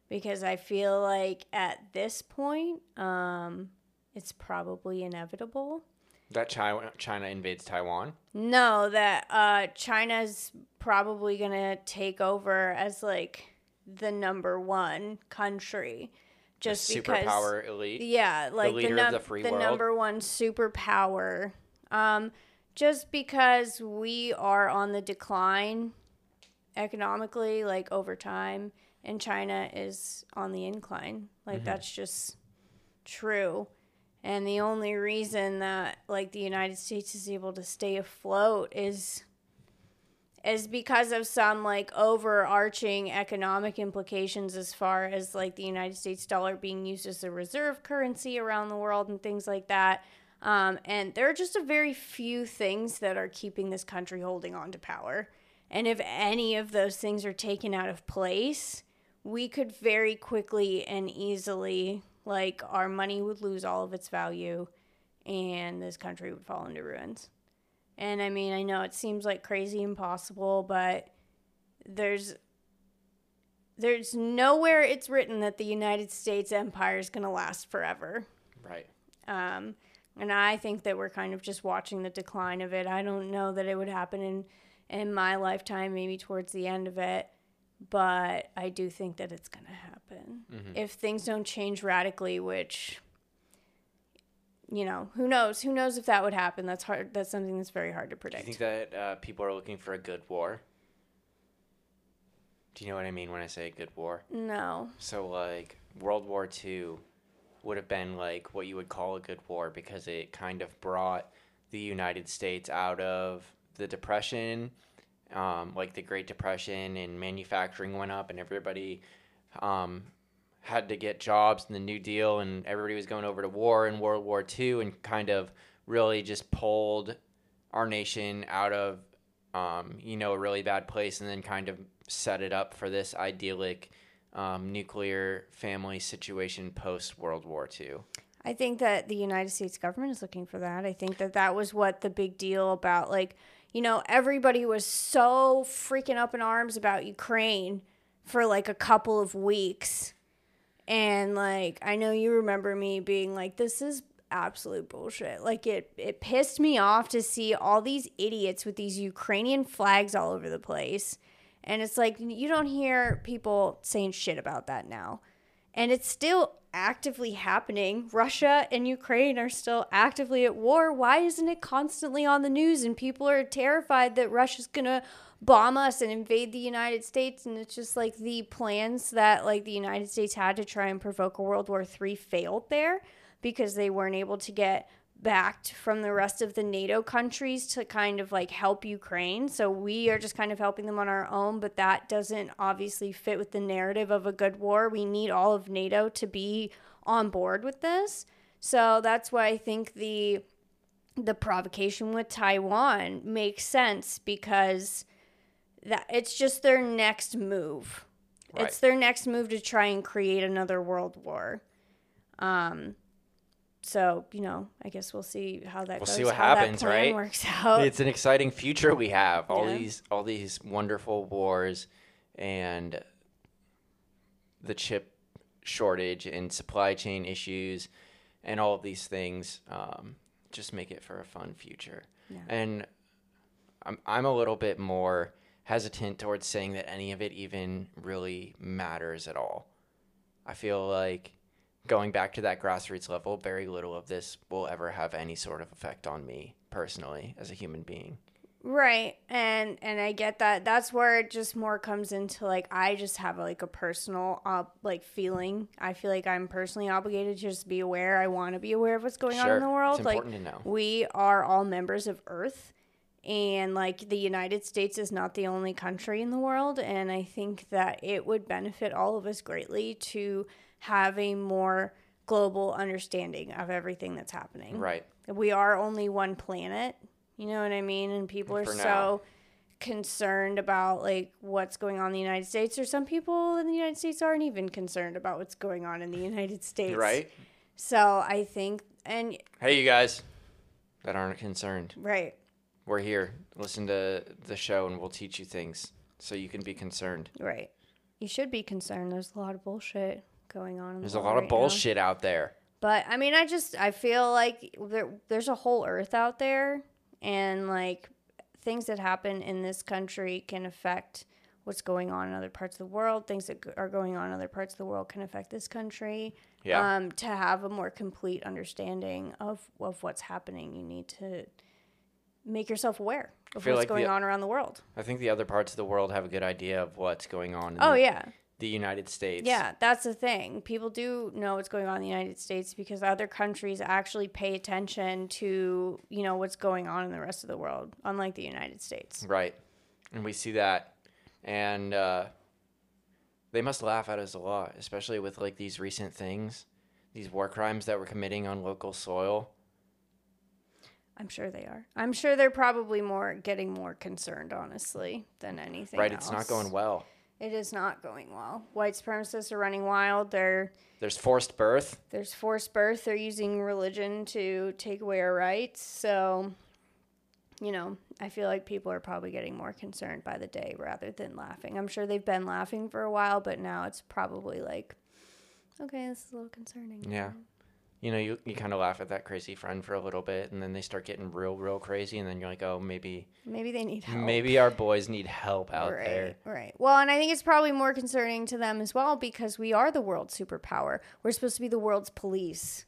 because I feel like at this point um, it's probably inevitable. That China, China invades Taiwan? No, that uh, China's probably going to take over as, like, the number one country. Just the superpower because, elite? Yeah. Like the leader the num- of the free the world? The number one superpower. Um, just because we are on the decline economically, like, over time, and China is on the incline. Like, mm-hmm. that's just true. And the only reason that, like, the United States is able to stay afloat is is because of some, like, overarching economic implications as far as, like, the United States dollar being used as a reserve currency around the world and things like that. Um, and there are just a very few things that are keeping this country holding on to power. And if any of those things are taken out of place, we could very quickly and easily... Like, our money would lose all of its value, and this country would fall into ruins. And, I mean, I know it seems, like, crazy impossible, but there's there's nowhere it's written that the United States empire is going to last forever. Right. Um, and I think that we're kind of just watching the decline of it. I don't know that it would happen in, in my lifetime, maybe towards the end of it. But I do think that it's going to happen. Mm-hmm. If things don't change radically, which, you know, who knows? Who knows if that would happen? That's hard. That's something that's very hard to predict. Do you think that uh, people are looking for a good war? Do you know what I mean when I say a good war? No. So, like, World War Two would have been, like, what you would call a good war because it kind of brought the United States out of the Depression. Um, like the Great Depression, and manufacturing went up, and everybody um, had to get jobs in the New Deal, and everybody was going over to war in World War Two, and kind of really just pulled our nation out of, um, you know, a really bad place, and then kind of set it up for this idyllic um, nuclear family situation post-World War Two. I think that the United States government is looking for that. I think that that was what the big deal about, like, you know, everybody was so freaking up in arms about Ukraine for, like, a couple of weeks. And, like, I know you remember me being like, this is absolute bullshit. Like, it, it pissed me off to see all these idiots with these Ukrainian flags all over the place. And it's like, you don't hear people saying shit about that now. And it's still actively happening. Russia and Ukraine are still actively at war. Why isn't it constantly on the news? And people are terrified that Russia's going to bomb us and invade the United States. And it's just like the plans that, like, the United States had to try and provoke a World War Three failed there because they weren't able to get backed from the rest of the NATO countries to kind of, like, help Ukraine. So we are just kind of helping them on our own, but that doesn't obviously fit with the narrative of a good war. We need all of NATO to be on board with this. So that's why I think the the provocation with Taiwan makes sense, because that it's just their next move. Right. It's their next move to try and create another world war. Um So, you know, I guess we'll see how that we'll goes. We'll see what how happens, that plan right? works out. It's an exciting future we have. All yeah. these all these wonderful wars, and the chip shortage, and supply chain issues, and all of these things um, just make it for a fun future. Yeah. And I'm, I'm a little bit more hesitant towards saying that any of it even really matters at all. I feel like going back to that grassroots level, very little of this will ever have any sort of effect on me personally as a human being. Right. And and I get that. That's where it just more comes into, like, I just have, like, a personal, uh, like, feeling. I feel like I'm personally obligated to just be aware. I want to be aware of what's going sure. on in the world. It's important like, to know. We are all members of Earth. And, like, the United States is not the only country in the world. And I think that it would benefit all of us greatly to have a more global understanding of everything that's happening. Right. We are only one planet. You know what I mean? And people are For so now. concerned about, like, what's going on in the United States. Or some people in the United States aren't even concerned about what's going on in the United States. Right. So I think, and... Hey, you guys that aren't concerned. Right. We're here. Listen to the show and we'll teach you things so you can be concerned. Right. You should be concerned. There's a lot of bullshit going on. In There's the a lot right of bullshit now. out there. But, I mean, I just, I feel like there, there's a whole Earth out there. And, like, things that happen in this country can affect what's going on in other parts of the world. Things that are going on in other parts of the world can affect this country. Yeah. Um, to have a more complete understanding of, of what's happening, you need to make yourself aware of what's like going the, on around the world. I think the other parts of the world have a good idea of what's going on in oh, the, yeah. the United States. Yeah, that's the thing. People do know what's going on in the United States because other countries actually pay attention to, you know, what's going on in the rest of the world, unlike the United States. Right. And we see that. And uh, they must laugh at us a lot, especially with, like, these recent things, these war crimes that we're committing on local soil. I'm sure they are. I'm sure they're probably more getting more concerned, honestly, than anything right, else. Right, it's not going well. It is not going well. White supremacists are running wild. They're, there's forced birth. There's forced birth. They're using religion to take away our rights. So, you know, I feel like people are probably getting more concerned by the day rather than laughing. I'm sure they've been laughing for a while, but now it's probably like, okay, this is a little concerning. Yeah. You know, you, you kind of laugh at that crazy friend for a little bit, and then they start getting real, real crazy, and then you're like, oh, maybe... Maybe they need help. Maybe our boys need help out right, there. Right. Well, and I think it's probably more concerning to them as well, because we are the world's superpower. We're supposed to be the world's police.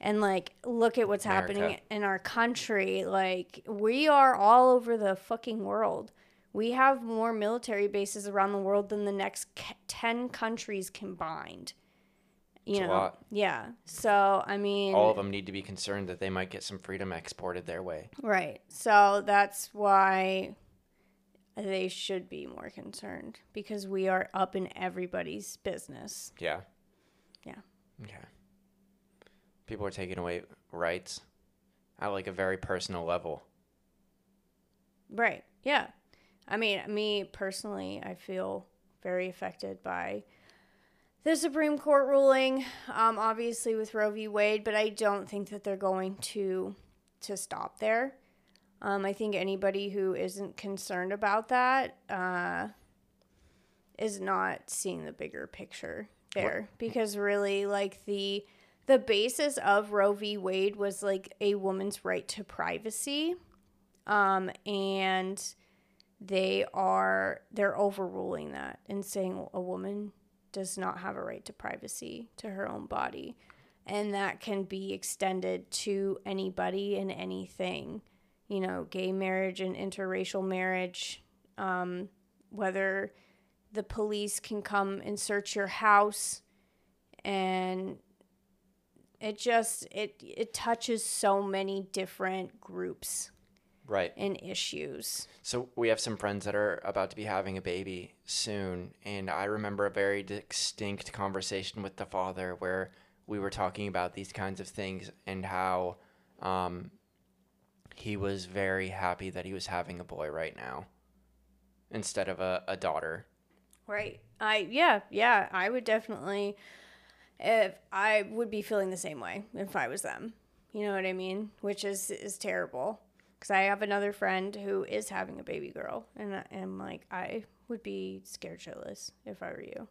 And, like, look at what's America. happening in our country. Like, we are all over the fucking world. We have more military bases around the world than the next ten countries combined. You know, a lot. Yeah. So, I mean... All of them need to be concerned that they might get some freedom exported their way. Right. So, that's why they should be more concerned. Because we are up in everybody's business. Yeah. Yeah. Yeah. People are taking away rights at, like, a very personal level. Right. Yeah. I mean, me personally, I feel very affected by... the Supreme Court ruling, um, obviously with Roe v. Wade, but I don't think that they're going to to stop there. Um, I think anybody who isn't concerned about that uh, is not seeing the bigger picture there. What? Because really, like, the the basis of Roe v. Wade was, like, a woman's right to privacy, um, and they are they're overruling that and saying a woman does not have a right to privacy to her own body. And that can be extended to anybody and anything, you know, gay marriage and interracial marriage, um, whether the police can come and search your house. And it just, it, it touches so many different groups. Right. And issues. So we have some friends that are about to be having a baby soon. And I remember a very distinct conversation with the father where we were talking about these kinds of things and how um, he was very happy that he was having a boy right now instead of a, a daughter. Right. I yeah, yeah. I would definitely, if I would be feeling the same way if I was them. You know what I mean? Which is, is terrible. Because I have another friend who is having a baby girl, and I'm like, I would be scared shitless if I were you.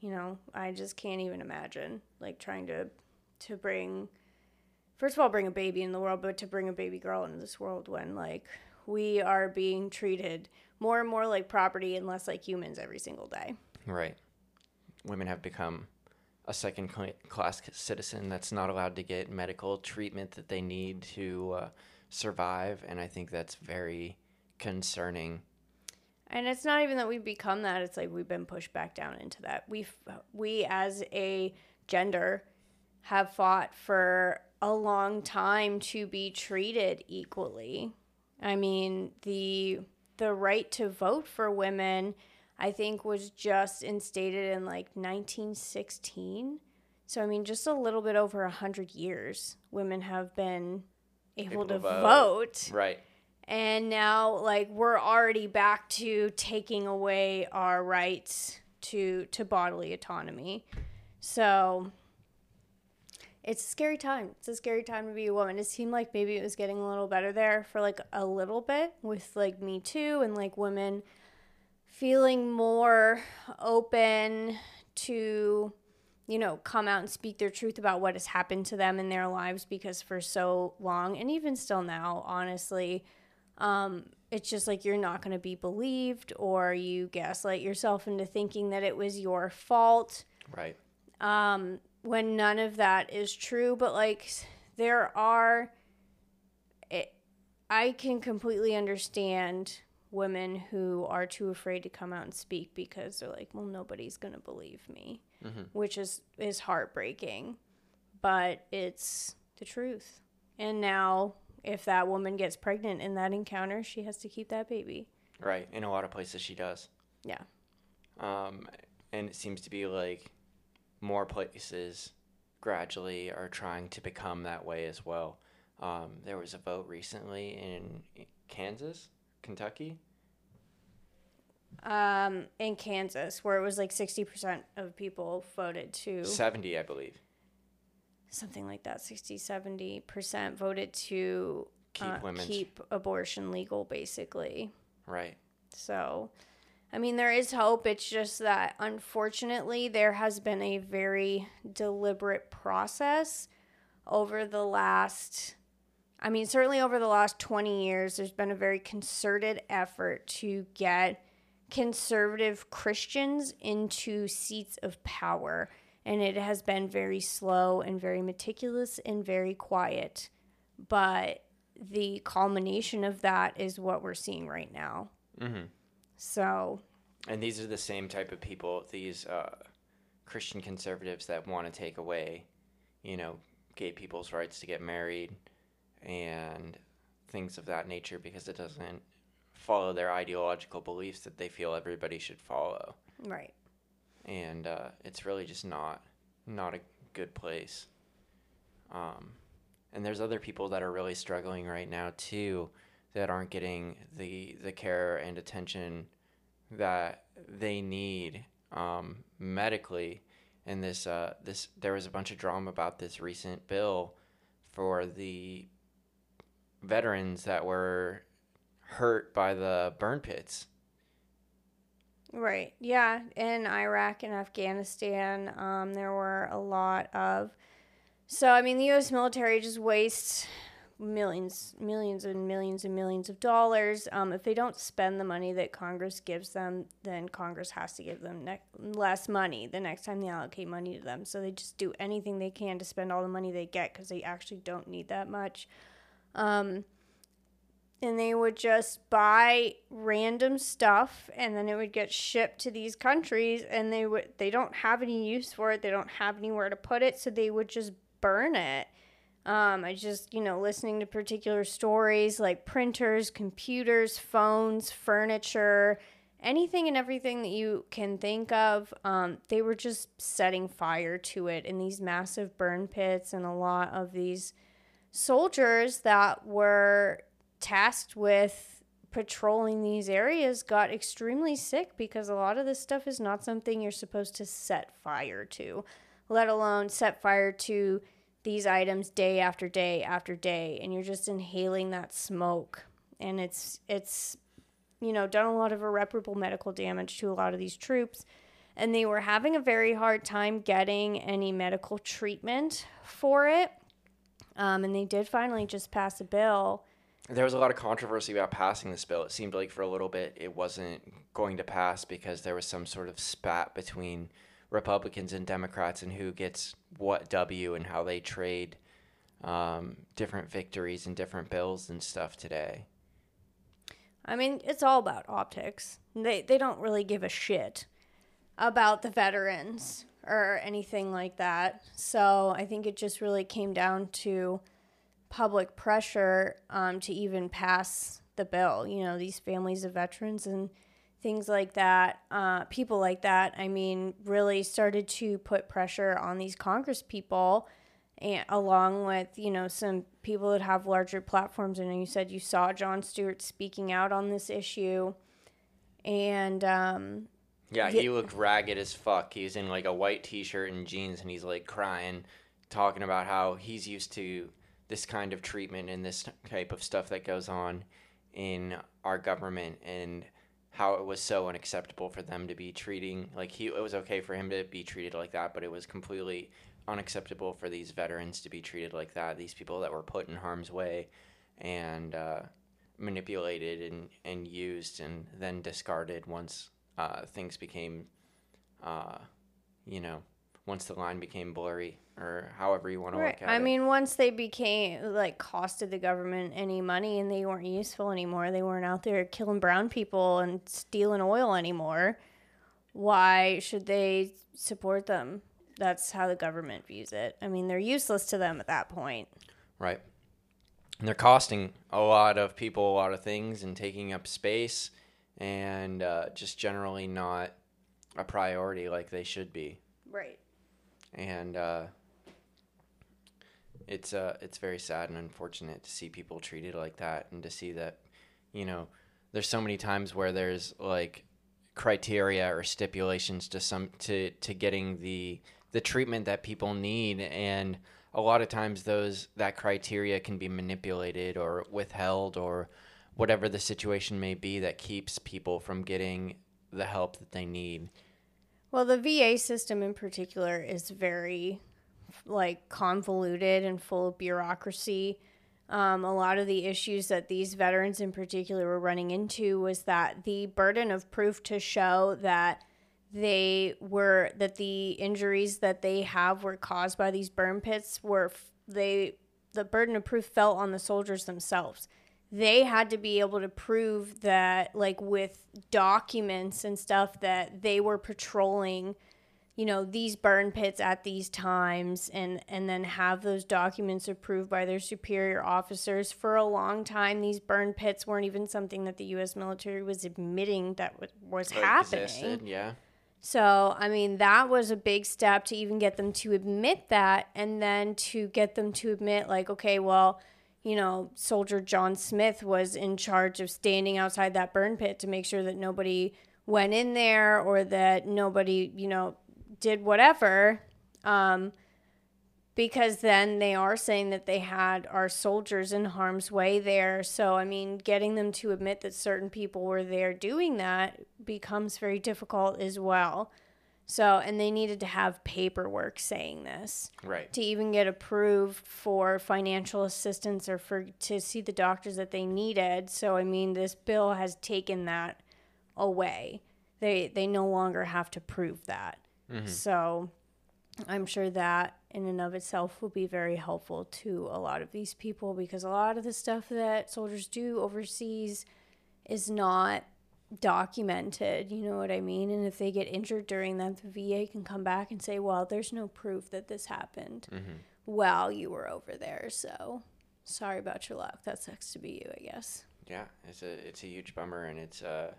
You know, I just can't even imagine, like, trying to to bring first of all, bring a baby in the world, but to bring a baby girl into this world when, like, we are being treated more and more like property and less like humans every single day. Right. Women have become a second-class citizen that's not allowed to get medical treatment that they need to uh, survive, and I think that's very concerning. And it's not even that we've become that. It's like we've been pushed back down into that. We we as a gender have fought for a long time to be treated equally. I mean, the the right to vote for women, I think, was just instated in like nineteen sixteen. So, I mean, just a little bit over one hundred years, women have been able, able to vote. vote. Right. And now, like, we're already back to taking away our rights to to bodily autonomy. So it's a scary time. It's a scary time to be a woman. It seemed like maybe it was getting a little better there for, like, a little bit with, like, Me Too and, like, women feeling more open to, you know, come out and speak their truth about what has happened to them in their lives, because for so long, and even still now, honestly, um, it's just like you're not going to be believed, or you gaslight yourself into thinking that it was your fault. Right. Um, when none of that is true. But, like, there are, it, I can completely understand women who are too afraid to come out and speak because they're like, well, nobody's going to believe me, mm-hmm. which is, is heartbreaking, but it's the truth. And now if that woman gets pregnant in that encounter, she has to keep that baby. Right. In a lot of places she does. Yeah. Um, and it seems to be like more places gradually are trying to become that way as well. Um, there was a vote recently in Kansas, Kentucky? Um, in Kansas, where it was like sixty percent of people voted to... seventy, I believe. Something like that, sixty, seventy percent voted to keep, uh, keep abortion legal, basically. Right. So, I mean, there is hope. It's just that, unfortunately, there has been a very deliberate process over the last... I mean, certainly over the last twenty years, there's been a very concerted effort to get conservative Christians into seats of power. And it has been very slow and very meticulous and very quiet. But the culmination of that is what we're seeing right now. Mm-hmm. So. And these are the same type of people, these uh, Christian conservatives that want to take away, you know, gay people's rights to get married and things of that nature, because it doesn't follow their ideological beliefs that they feel everybody should follow. Right. And uh, it's really just not not a good place. Um, and there's other people that are really struggling right now, too, that aren't getting the, the care and attention that they need um, medically. And this uh, this there was a bunch of drama about this recent bill for the veterans that were hurt by the burn pits. Right. Yeah. In Iraq and Afghanistan, um, there were a lot of... So, I mean, the U S military just wastes millions, millions and millions and millions of dollars. Um, if they don't spend the money that Congress gives them, then Congress has to give them ne- less money the next time they allocate money to them. So they just do anything they can to spend all the money they get, because they actually don't need that much. Um, and they would just buy random stuff, and then it would get shipped to these countries, and they would, they don't have any use for it. They don't have anywhere to put it. So they would just burn it. Um, I just, you know, listening to particular stories like printers, computers, phones, furniture, anything and everything that you can think of. Um, they were just setting fire to it in these massive burn pits, and a lot of these soldiers that were tasked with patrolling these areas got extremely sick, because a lot of this stuff is not something you're supposed to set fire to, let alone set fire to these items day after day after day, and you're just inhaling that smoke. And it's it's you know, done a lot of irreparable medical damage to a lot of these troops, and they were having a very hard time getting any medical treatment for it. Um, and they did finally just pass a bill. There was a lot of controversy about passing this bill. It seemed like for a little bit it wasn't going to pass because there was some sort of spat between Republicans and Democrats and who gets what W and how they trade um, different victories and different bills and stuff today. I mean, it's all about optics. They they don't really give a shit about the veterans or anything like that. So I think it just really came down to public pressure um, to even pass the bill. You know, these families of veterans and things like that, uh, people like that, I mean, really started to put pressure on these congresspeople and, along with, you know, some people that have larger platforms. And you said you saw Jon Stewart speaking out on this issue. And, um... yeah, he looked ragged as fuck. He's in, like, a white T-shirt and jeans, and he's, like, crying, talking about how he's used to this kind of treatment and this type of stuff that goes on in our government and how it was so unacceptable for them to be treating. Like, he, it was okay for him to be treated like that, but it was completely unacceptable for these veterans to be treated like that, these people that were put in harm's way and uh, manipulated and, and used and then discarded once... Uh, things became, uh, you know, once the line became blurry or however you want to right. look at I it. I mean, once they became, like, costed the government any money and they weren't useful anymore, they weren't out there killing brown people and stealing oil anymore, why should they support them? That's how the government views it. I mean, they're useless to them at that point. Right. And they're costing a lot of people a lot of things and taking up space and uh, just generally not a priority like they should be. Right. And uh, it's uh, it's very sad and unfortunate to see people treated like that and to see that, you know, there's so many times where there's, like, criteria or stipulations to some to, to getting the the treatment that people need, and a lot of times those that criteria can be manipulated or withheld or whatever the situation may be that keeps people from getting the help that they need. Well, the V A system in particular is very, like, convoluted and full of bureaucracy. Um, a lot of the issues that these veterans in particular were running into was that the burden of proof to show that they were, that the injuries that they have were caused by these burn pits were, they, the burden of proof fell on the soldiers themselves. They had to be able to prove that, like, with documents and stuff, that they were patrolling, you know, these burn pits at these times, and, and then have those documents approved by their superior officers. For a long time, these burn pits weren't even something that the U S military was admitting that w- was they happening. Existed, yeah. So, I mean, that was a big step to even get them to admit that, and then to get them to admit, like, okay, well, you know, soldier John Smith was in charge of standing outside that burn pit to make sure that nobody went in there or that nobody, you know, did whatever. Um, because then they are saying that they had our soldiers in harm's way there. So, I mean, getting them to admit that certain people were there doing that becomes very difficult as well. So, and they needed to have paperwork saying this. Right. To even get approved for financial assistance or for to see the doctors that they needed. So, I mean, this bill has taken that away. They they no longer have to prove that. Mm-hmm. So, I'm sure that in and of itself will be very helpful to a lot of these people, because a lot of the stuff that soldiers do overseas is not documented, you know what I mean? And if they get injured during that, the V A can come back and say, well, there's no proof that this happened mm-hmm. while you were over there, so sorry about your luck. That sucks to be you, I guess. Yeah, it's a it's a huge bummer, and it's a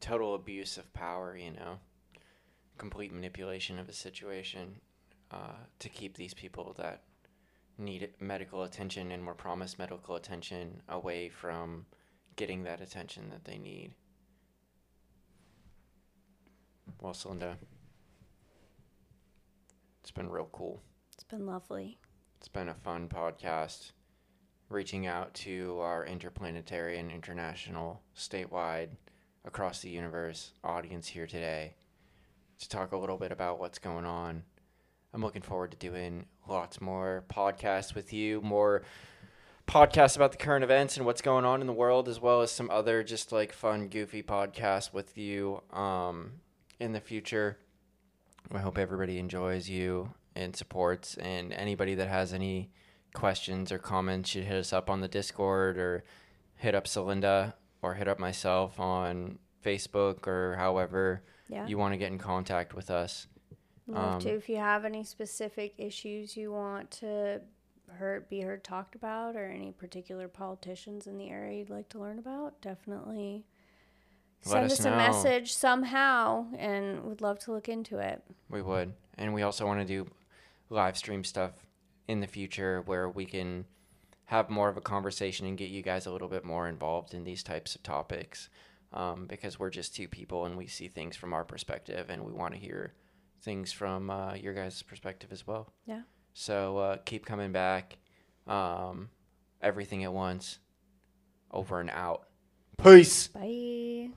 total abuse of power, you know, complete manipulation of a situation uh, to keep these people that need medical attention and were promised medical attention away from getting that attention that they need. Well, Celinda, it's been real cool. It's been lovely. It's been a fun podcast, reaching out to our interplanetary and international, statewide, across the universe audience here today to talk a little bit about what's going on I'm looking forward to doing lots more podcasts with you, more podcasts about the current events and what's going on in the world, as well as some other just like fun, goofy podcasts with you um, in the future. I hope everybody enjoys you and supports, and anybody that has any questions or comments should hit us up on the Discord, or hit up Celinda, or hit up myself on Facebook, or however yeah. you want to get in contact with us. Um, to, if you have any specific issues you want to heard, be heard talked about, or any particular politicians in the area you'd like to learn about, definitely send us, us a message somehow, and we'd love to look into it. We would. And we also want to do live stream stuff in the future where we can have more of a conversation and get you guys a little bit more involved in these types of topics, um, because we're just two people and we see things from our perspective, and we want to hear things from uh, your guys' perspective as well. Yeah. So uh, keep coming back. Um, everything at once. Over and out. Peace. Bye.